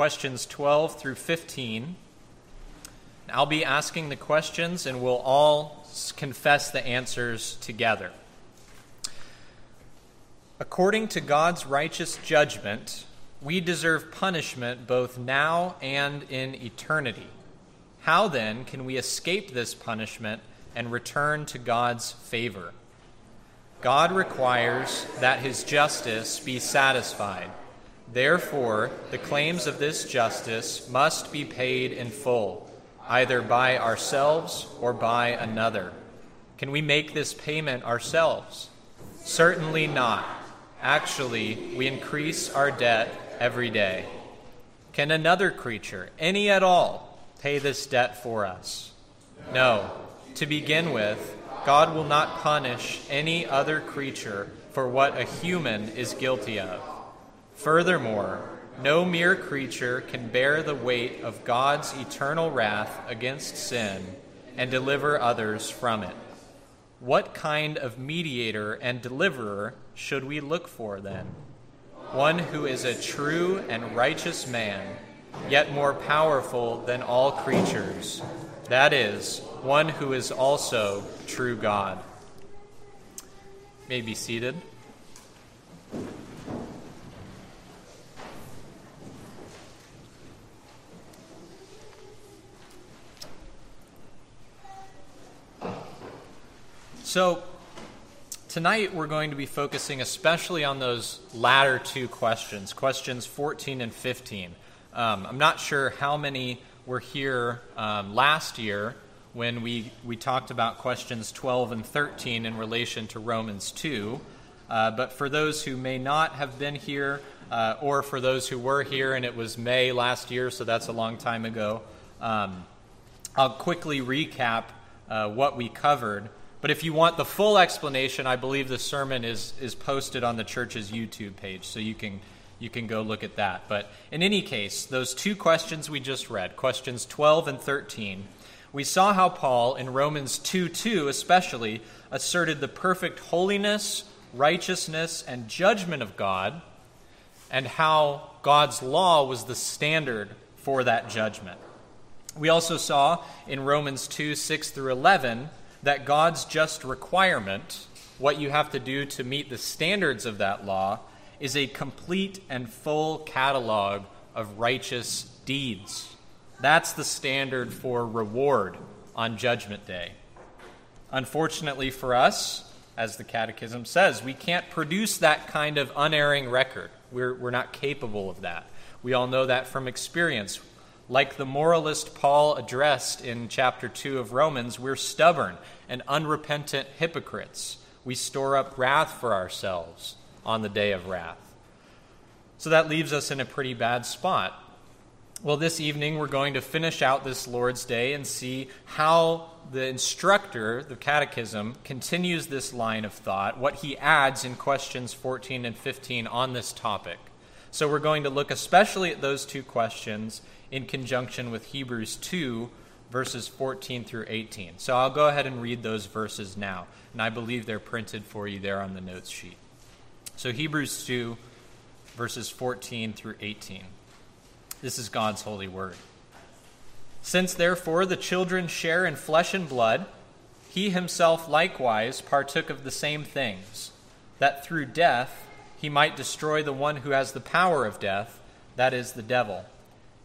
questions 12 through 15. I'll be asking the questions, and we'll all confess the answers together. According to God's righteous judgment, we deserve punishment both now and in eternity. How then can we escape this punishment and return to God's favor? God requires that his justice be satisfied. Therefore, the claims of this justice must be paid in full, either by ourselves or by another. Can we make this payment ourselves? Certainly not. Actually, we increase our debt every day. Can another creature, any at all, pay this debt for us? No. To begin with, God will not punish any other creature for what a human is guilty of. Furthermore, no mere creature can bear the weight of God's eternal wrath against sin and deliver others from it. What kind of mediator and deliverer should we look for then? One who is a true and righteous man, yet more powerful than all creatures. That is, one who is also true God. You may be seated. So, tonight we're going to be focusing especially on those latter two questions, questions 14 and 15. I'm not sure how many were here last year when we talked about questions 12 and 13 in relation to Romans 2. But for those who may not have been here, or for those who were here and it was May last year, so that's a long time ago, I'll quickly recap what we covered. But if you want the full explanation, I believe the sermon is posted on the church's YouTube page, so you can go look at that. But in any case, those two questions we just read, questions 12 and 13, we saw how Paul, in Romans 2:2 especially, asserted the perfect holiness, righteousness, and judgment of God, and how God's law was the standard for that judgment. We also saw in Romans 2:6 through 11, that God's just requirement, what you have to do to meet the standards of that law, is a complete and full catalog of righteous deeds. That's the standard for reward on Judgment Day. Unfortunately for us, as the Catechism says, we can't produce that kind of unerring record. We're not capable of that. We all know that from experience. Like the moralist Paul addressed in chapter 2 of Romans, we're stubborn and unrepentant hypocrites. We store up wrath for ourselves on the day of wrath. So that leaves us in a pretty bad spot. Well, this evening we're going to finish out this Lord's Day and see how the instructor, the Catechism, continues this line of thought, what he adds in questions 14 and 15 on this topic. So we're going to look especially at those two questions in conjunction with Hebrews 2, verses 14 through 18. So I'll go ahead and read those verses now, and I believe they're printed for you there on the notes sheet. So Hebrews 2, verses 14 through 18. This is God's holy word. Since therefore the children share in flesh and blood, he himself likewise partook of the same things, that through death he might destroy the one who has the power of death, that is, the devil,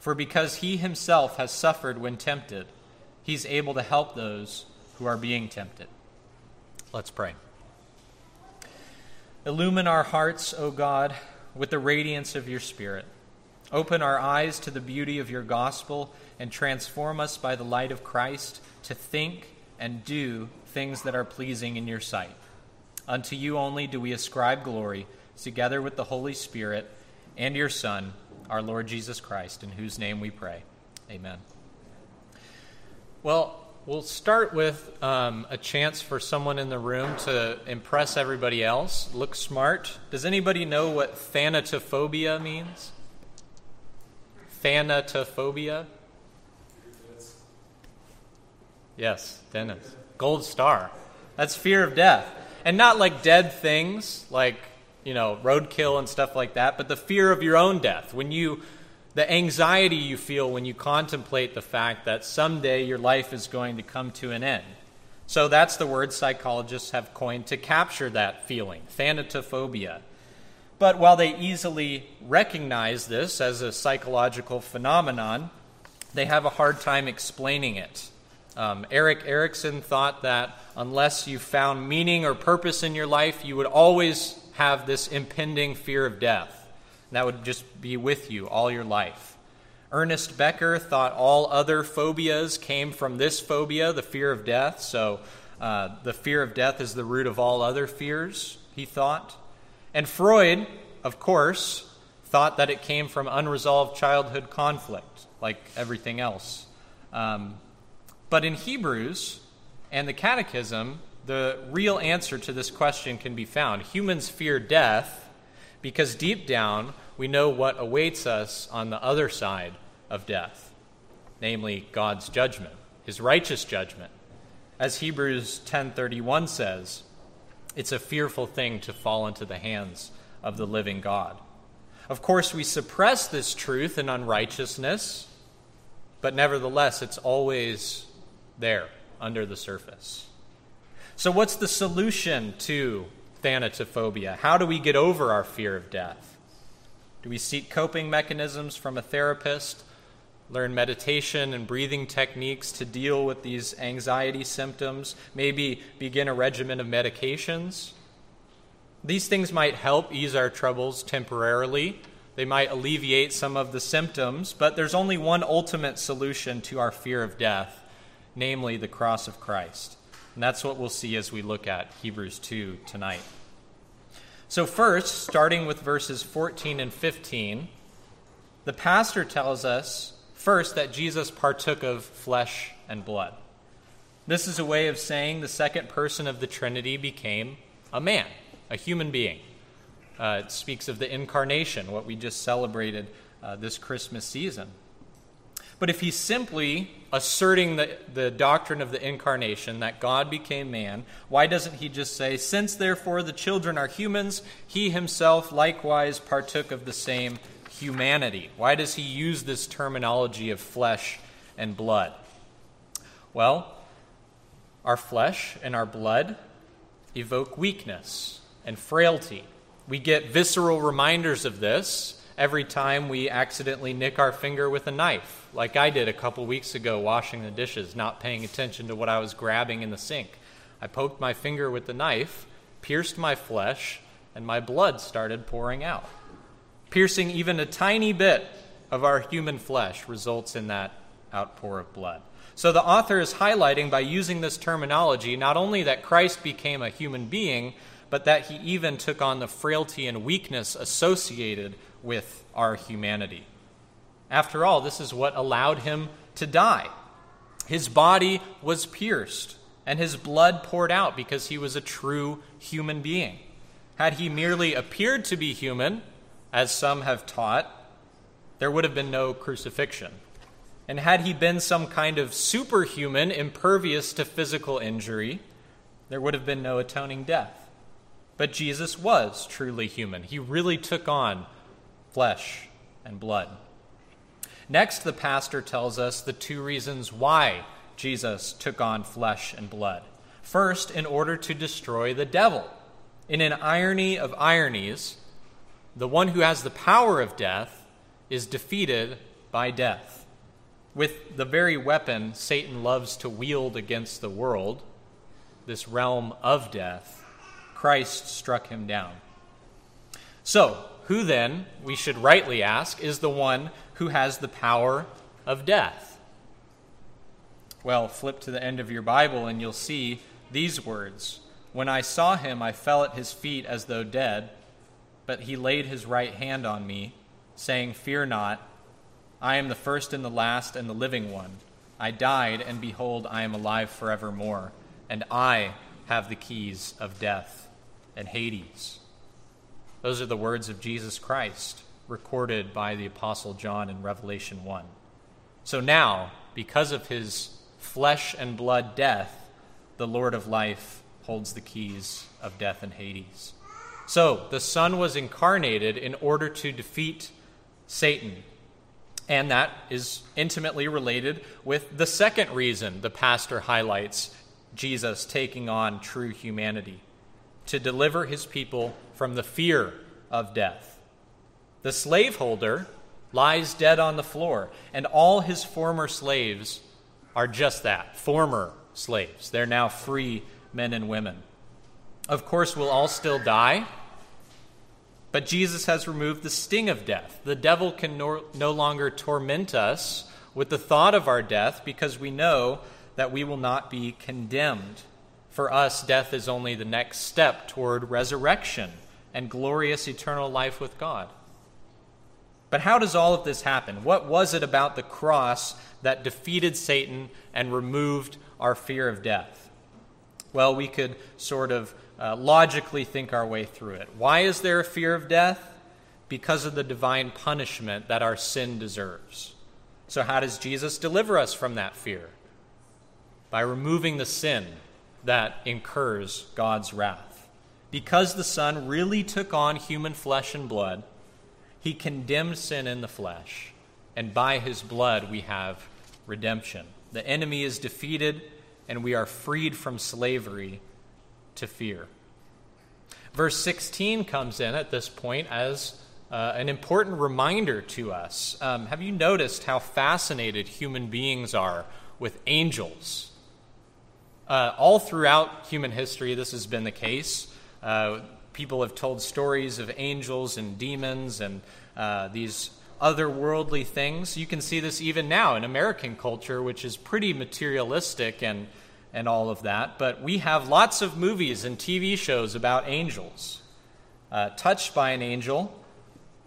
For because he himself has suffered when tempted, he's able to help those who are being tempted. Let's pray. Illumine our hearts, O God, with the radiance of your Spirit. Open our eyes to the beauty of your gospel and transform us by the light of Christ to think and do things that are pleasing in your sight. Unto you only do we ascribe glory, together with the Holy Spirit and your Son, our Lord Jesus Christ, in whose name we pray. Amen. Well, we'll start with a chance for someone in the room to impress everybody else, look smart. Does anybody know what thanatophobia means? Thanatophobia? Yes, Dennis. Gold star. That's fear of death. And not like dead things, like, roadkill and stuff like that, but the fear of your own death. The anxiety you feel when you contemplate the fact that someday your life is going to come to an end. So that's the word psychologists have coined to capture that feeling, thanatophobia. But while they easily recognize this as a psychological phenomenon, they have a hard time explaining it. Erik Erikson thought that unless you found meaning or purpose in your life, you would always have this impending fear of death. That would just be with you all your life. Ernest Becker thought all other phobias came from this phobia, the fear of death. So the fear of death is the root of all other fears, he thought. And Freud, of course, thought that it came from unresolved childhood conflict, like everything else. But in Hebrews and the Catechism, the real answer to this question can be found. Humans fear death because deep down, we know what awaits us on the other side of death, namely God's judgment, his righteous judgment. As Hebrews 10:31 says, it's a fearful thing to fall into the hands of the living God. Of course, we suppress this truth in unrighteousness, but nevertheless, it's always there under the surface. So what's the solution to thanatophobia? How do we get over our fear of death? Do we seek coping mechanisms from a therapist, learn meditation and breathing techniques to deal with these anxiety symptoms, maybe begin a regimen of medications? These things might help ease our troubles temporarily. They might alleviate some of the symptoms, but there's only one ultimate solution to our fear of death, namely the cross of Christ. And that's what we'll see as we look at Hebrews 2 tonight. So first, starting with verses 14 and 15, the pastor tells us first that Jesus partook of flesh and blood. This is a way of saying the second person of the Trinity became a man, a human being. It speaks of the incarnation, what we just celebrated this Christmas season. But if he's simply asserting the doctrine of the incarnation, that God became man, why doesn't he just say, since therefore the children are humans, he himself likewise partook of the same humanity? Why does he use this terminology of flesh and blood? Well, our flesh and our blood evoke weakness and frailty. We get visceral reminders of this every time we accidentally nick our finger with a knife, like I did a couple weeks ago washing the dishes, not paying attention to what I was grabbing in the sink. I poked my finger with the knife, pierced my flesh, and my blood started pouring out. Piercing even a tiny bit of our human flesh results in that outpour of blood. So the author is highlighting by using this terminology not only that Christ became a human being, but that he even took on the frailty and weakness associated with our humanity. After all, this is what allowed him to die. His body was pierced and his blood poured out because he was a true human being. Had he merely appeared to be human, as some have taught, there would have been no crucifixion. And had he been some kind of superhuman, impervious to physical injury, there would have been no atoning death. But Jesus was truly human. He really took on flesh and blood. Next, the pastor tells us the two reasons why Jesus took on flesh and blood. First, in order to destroy the devil. In an irony of ironies, the one who has the power of death is defeated by death. With the very weapon Satan loves to wield against the world, this realm of death, Christ struck him down. So, who then, we should rightly ask, is the one who has the power of death? Well, flip to the end of your Bible and you'll see these words. When I saw him, I fell at his feet as though dead, but he laid his right hand on me, saying, Fear not, I am the first and the last and the living one. I died, and behold, I am alive forevermore, and I have the keys of death and Hades." Those are the words of Jesus Christ, recorded by the Apostle John in Revelation 1. So now, because of his flesh and blood death, the Lord of life holds the keys of death and Hades. So the Son was incarnated in order to defeat Satan. And that is intimately related with the second reason the pastor highlights Jesus taking on true humanity, to deliver his people from the fear of death. The slaveholder lies dead on the floor, and all his former slaves are just that, former slaves. They're now free men and women. Of course, we'll all still die, but Jesus has removed the sting of death. The devil can no longer torment us with the thought of our death, because we know that we will not be condemned. For us, death is only the next step toward resurrection and glorious eternal life with God. But how does all of this happen? What was it about the cross that defeated Satan and removed our fear of death? Well, we could sort of logically think our way through it. Why is there a fear of death? Because of the divine punishment that our sin deserves. So how does Jesus deliver us from that fear? By removing the sin that incurs God's wrath. Because the Son really took on human flesh and blood, he condemned sin in the flesh, and by his blood we have redemption. The enemy is defeated, and we are freed from slavery to fear. Verse 16 comes in at this point as an important reminder to us. Have you noticed how fascinated human beings are with angels? All throughout human history, this has been the case. People have told stories of angels and demons and these otherworldly things. You can see this even now in American culture, which is pretty materialistic and all of that. But we have lots of movies and TV shows about angels. Touched by an Angel,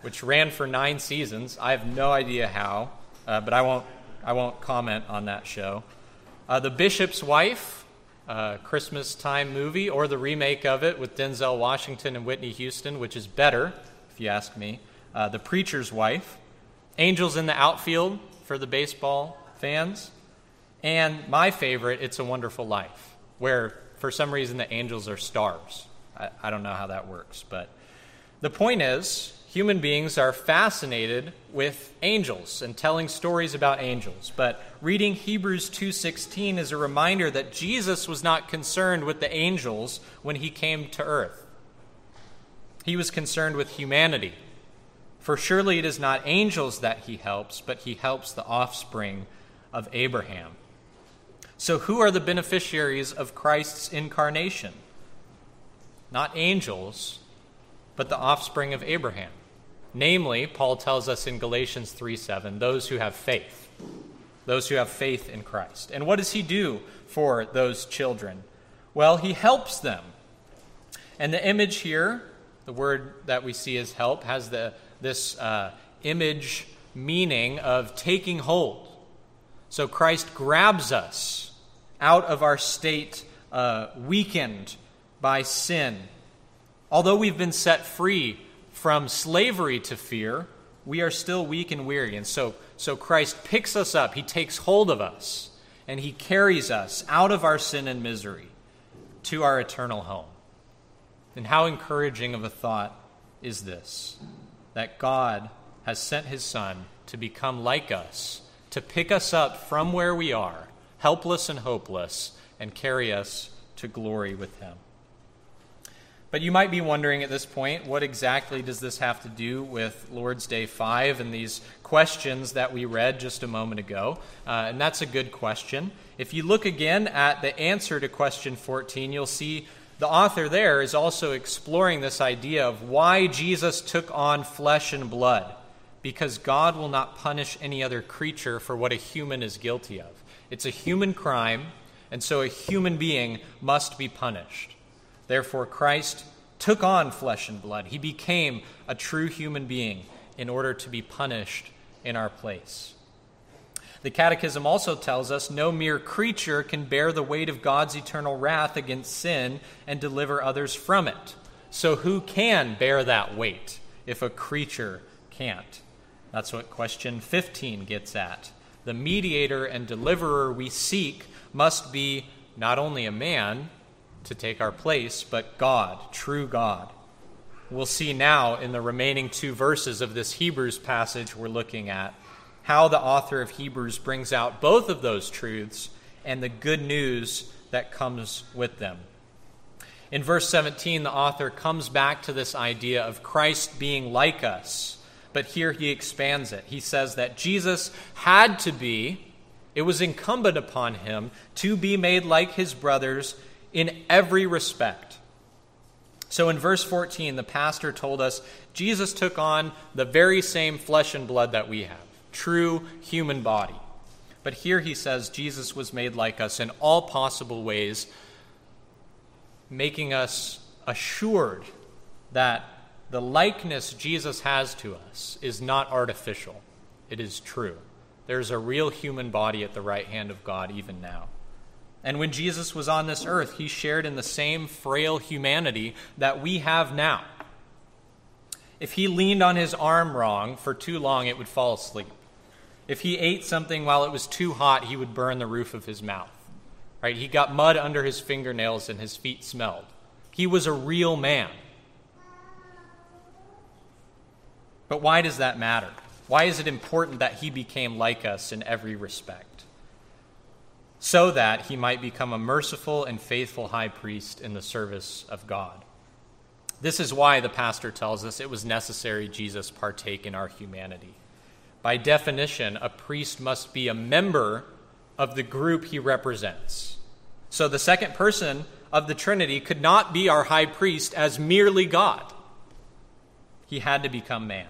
which ran for 9 seasons. I have no idea how, but I won't comment on that show. The Bishop's Wife, Christmas time movie, or the remake of it with Denzel Washington and Whitney Houston, which is better, if you ask me. The Preacher's Wife, Angels in the Outfield for the baseball fans, and my favorite, It's a Wonderful Life, where for some reason the angels are stars. I don't know how that works, but the point is, human beings are fascinated with angels and telling stories about angels, but reading Hebrews 2:16 is a reminder that Jesus was not concerned with the angels when he came to earth. He was concerned with humanity, for surely it is not angels that he helps, but he helps the offspring of Abraham. So who are the beneficiaries of Christ's incarnation? Not angels, but the offspring of Abraham. Namely, Paul tells us in Galatians 3:7, those who have faith in Christ. And what does he do for those children? Well, he helps them. And the image here, the word that we see as help, has this image meaning of taking hold. So Christ grabs us out of our state weakened by sin. Although we've been set free from slavery to fear, we are still weak and weary. And so Christ picks us up. He takes hold of us, and he carries us out of our sin and misery to our eternal home. And how encouraging of a thought is this, that God has sent his Son to become like us, to pick us up from where we are, helpless and hopeless, and carry us to glory with him. But you might be wondering at this point, what exactly does this have to do with Lord's Day 5 and these questions that we read just a moment ago? And that's a good question. If you look again at the answer to question 14, you'll see the author there is also exploring this idea of why Jesus took on flesh and blood, because God will not punish any other creature for what a human is guilty of. It's a human crime, and so a human being must be punished. Therefore, Christ took on flesh and blood. He became a true human being in order to be punished in our place. The Catechism also tells us no mere creature can bear the weight of God's eternal wrath against sin and deliver others from it. So who can bear that weight if a creature can't? That's what question 15 gets at. The mediator and deliverer we seek must be not only a man to take our place, but God, true God. We'll see now in the remaining two verses of this Hebrews passage we're looking at how the author of Hebrews brings out both of those truths and the good news that comes with them. In verse 17, the author comes back to this idea of Christ being like us, but here he expands it. He says that Jesus had to be, it was incumbent upon him to be made like his brothers in every respect. So in verse 14, the pastor told us Jesus took on the very same flesh and blood that we have. True human body. But here he says Jesus was made like us in all possible ways, making us assured that the likeness Jesus has to us is not artificial. It is true. There's a real human body at the right hand of God even now. And when Jesus was on this earth, he shared in the same frail humanity that we have now. If he leaned on his arm wrong for too long, it would fall asleep. If he ate something while it was too hot, he would burn the roof of his mouth. Right? He got mud under his fingernails and his feet smelled. He was a real man. But why does that matter? Why is it important that he became like us in every respect? So that he might become a merciful and faithful high priest in the service of God. This is why the pastor tells us it was necessary Jesus partake in our humanity. By definition, a priest must be a member of the group he represents. So the second person of the Trinity could not be our high priest as merely God. He had to become man.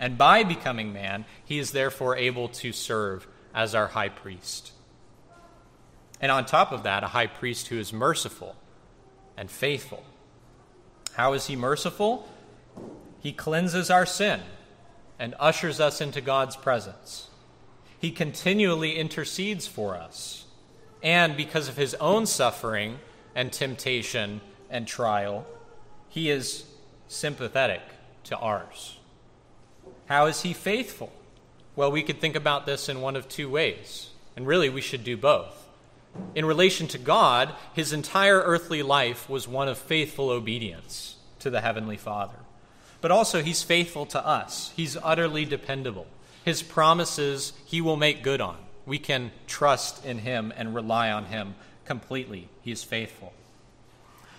And by becoming man, he is therefore able to serve as our high priest. And on top of that, a high priest who is merciful and faithful. How is he merciful? He cleanses our sin and ushers us into God's presence. He continually intercedes for us. And because of his own suffering and temptation and trial, he is sympathetic to ours. How is he faithful? Well, we could think about this in one of two ways. And really, we should do both. In relation to God, his entire earthly life was one of faithful obedience to the Heavenly Father. But also, he's faithful to us. He's utterly dependable. His promises he will make good on. We can trust in him and rely on him completely. He is faithful.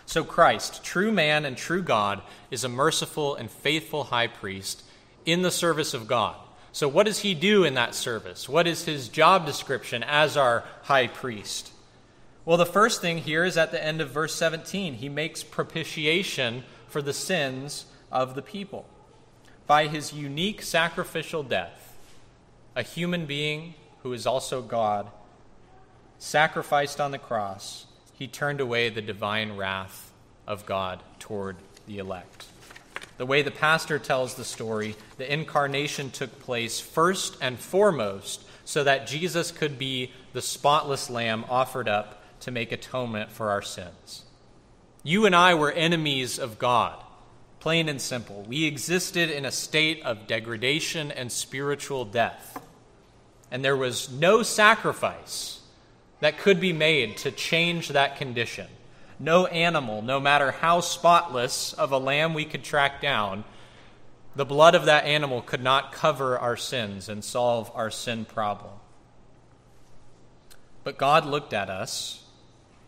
So Christ, true man and true God, is a merciful and faithful high priest in the service of God. So what does he do in that service? What is his job description as our high priest? Well, the first thing here is at the end of verse 17. He makes propitiation for the sins of the people. By his unique sacrificial death, a human being who is also God, sacrificed on the cross, he turned away the divine wrath of God toward the elect. The way the pastor tells the story, the incarnation took place first and foremost so that Jesus could be the spotless lamb offered up to make atonement for our sins. You and I were enemies of God, plain and simple. We existed in a state of degradation and spiritual death. And there was no sacrifice that could be made to change that condition. No animal, no matter how spotless of a lamb we could track down, the blood of that animal could not cover our sins and solve our sin problem. But God looked at us,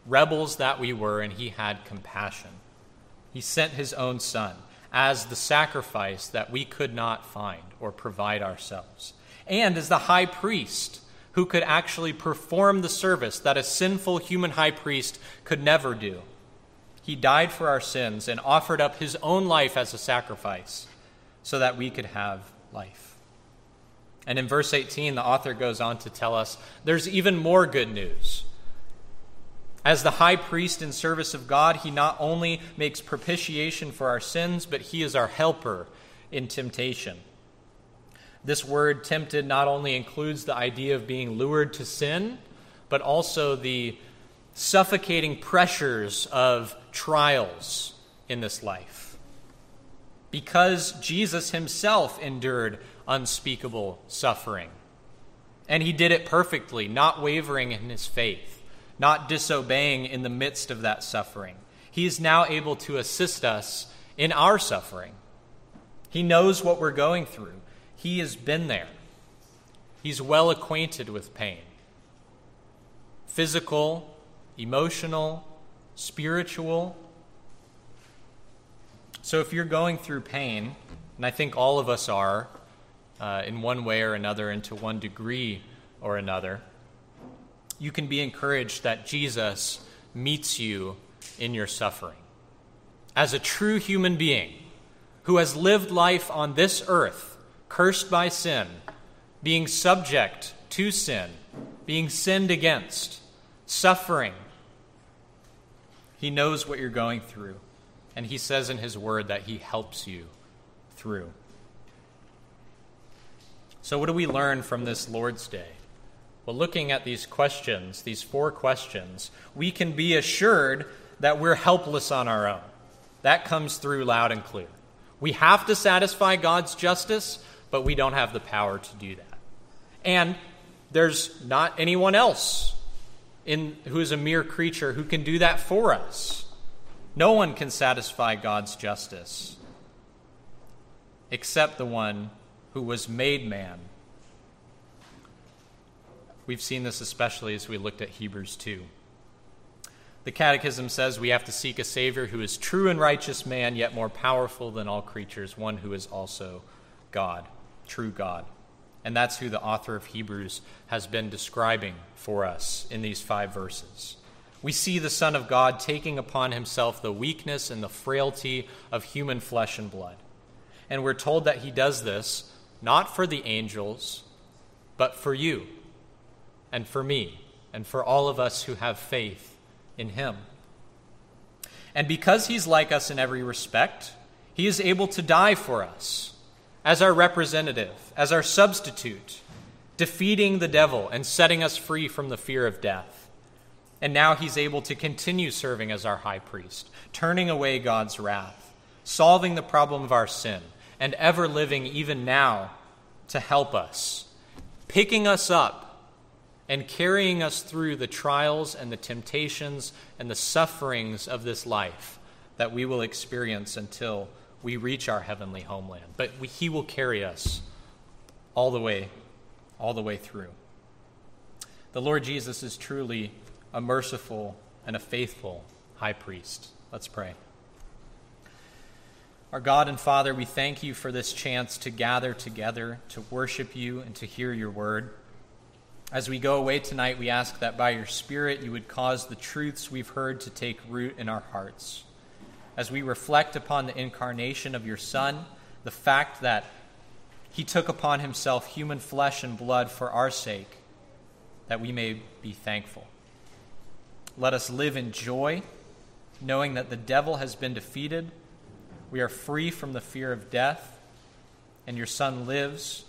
rebels that we were, and he had compassion. He sent his own son as the sacrifice that we could not find or provide ourselves, and as the high priest who could actually perform the service that a sinful human high priest could never do. He died for our sins and offered up his own life as a sacrifice so that we could have life. And in verse 18, the author goes on to tell us there's even more good news. As the high priest in service of God, he not only makes propitiation for our sins, but he is our helper in temptation. This word tempted not only includes the idea of being lured to sin, but also the suffocating pressures of trials in this life. Because Jesus himself endured unspeakable suffering. And he did it perfectly, not wavering in his faith, not disobeying in the midst of that suffering. He is now able to assist us in our suffering. He knows what we're going through. He has been there. He's well acquainted with pain. Physical, emotional, spiritual. So if you're going through pain, and I think all of us are, in one way or another and to one degree or another, you can be encouraged that Jesus meets you in your suffering. As a true human being who has lived life on this earth, cursed by sin, being subject to sin, being sinned against, suffering, he knows what you're going through, and he says in his word that he helps you through. So what do we learn from this Lord's Day? Well, looking at these questions, these four questions, we can be assured that we're helpless on our own. That comes through loud and clear. We have to satisfy God's justice, but we don't have the power to do that. And there's not anyone else who is a mere creature who can do that for us. No one can satisfy God's justice except the one who was made man. We've seen this especially as we looked at Hebrews 2. The Catechism says we have to seek a Savior who is true and righteous man, yet more powerful than all creatures, one who is also God, true God. And that's who the author of Hebrews has been describing for us in these 5 verses. We see the Son of God taking upon himself the weakness and the frailty of human flesh and blood. And we're told that he does this not for the angels, but for you and for me and for all of us who have faith in him. And because he's like us in every respect, he is able to die for us as our representative, as our substitute, defeating the devil and setting us free from the fear of death. And now he's able to continue serving as our high priest, turning away God's wrath, solving the problem of our sin, and ever living even now to help us, picking us up and carrying us through the trials and the temptations and the sufferings of this life that we will experience until we reach our heavenly homeland. But he will carry us all the way through. The Lord Jesus is truly a merciful and a faithful high priest. Let's pray. Our God and Father, we thank you for this chance to gather together, to worship you, and to hear your word. As we go away tonight, we ask that by your Spirit you would cause the truths we've heard to take root in our hearts. As we reflect upon the incarnation of your Son, the fact that he took upon himself human flesh and blood for our sake, that we may be thankful. Let us live in joy, knowing that the devil has been defeated. We are free from the fear of death, and your Son lives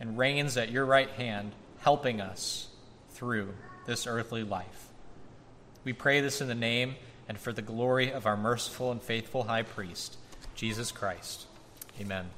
and reigns at your right hand, helping us through this earthly life. We pray this in the name and for the glory of our merciful and faithful high priest, Jesus Christ. Amen.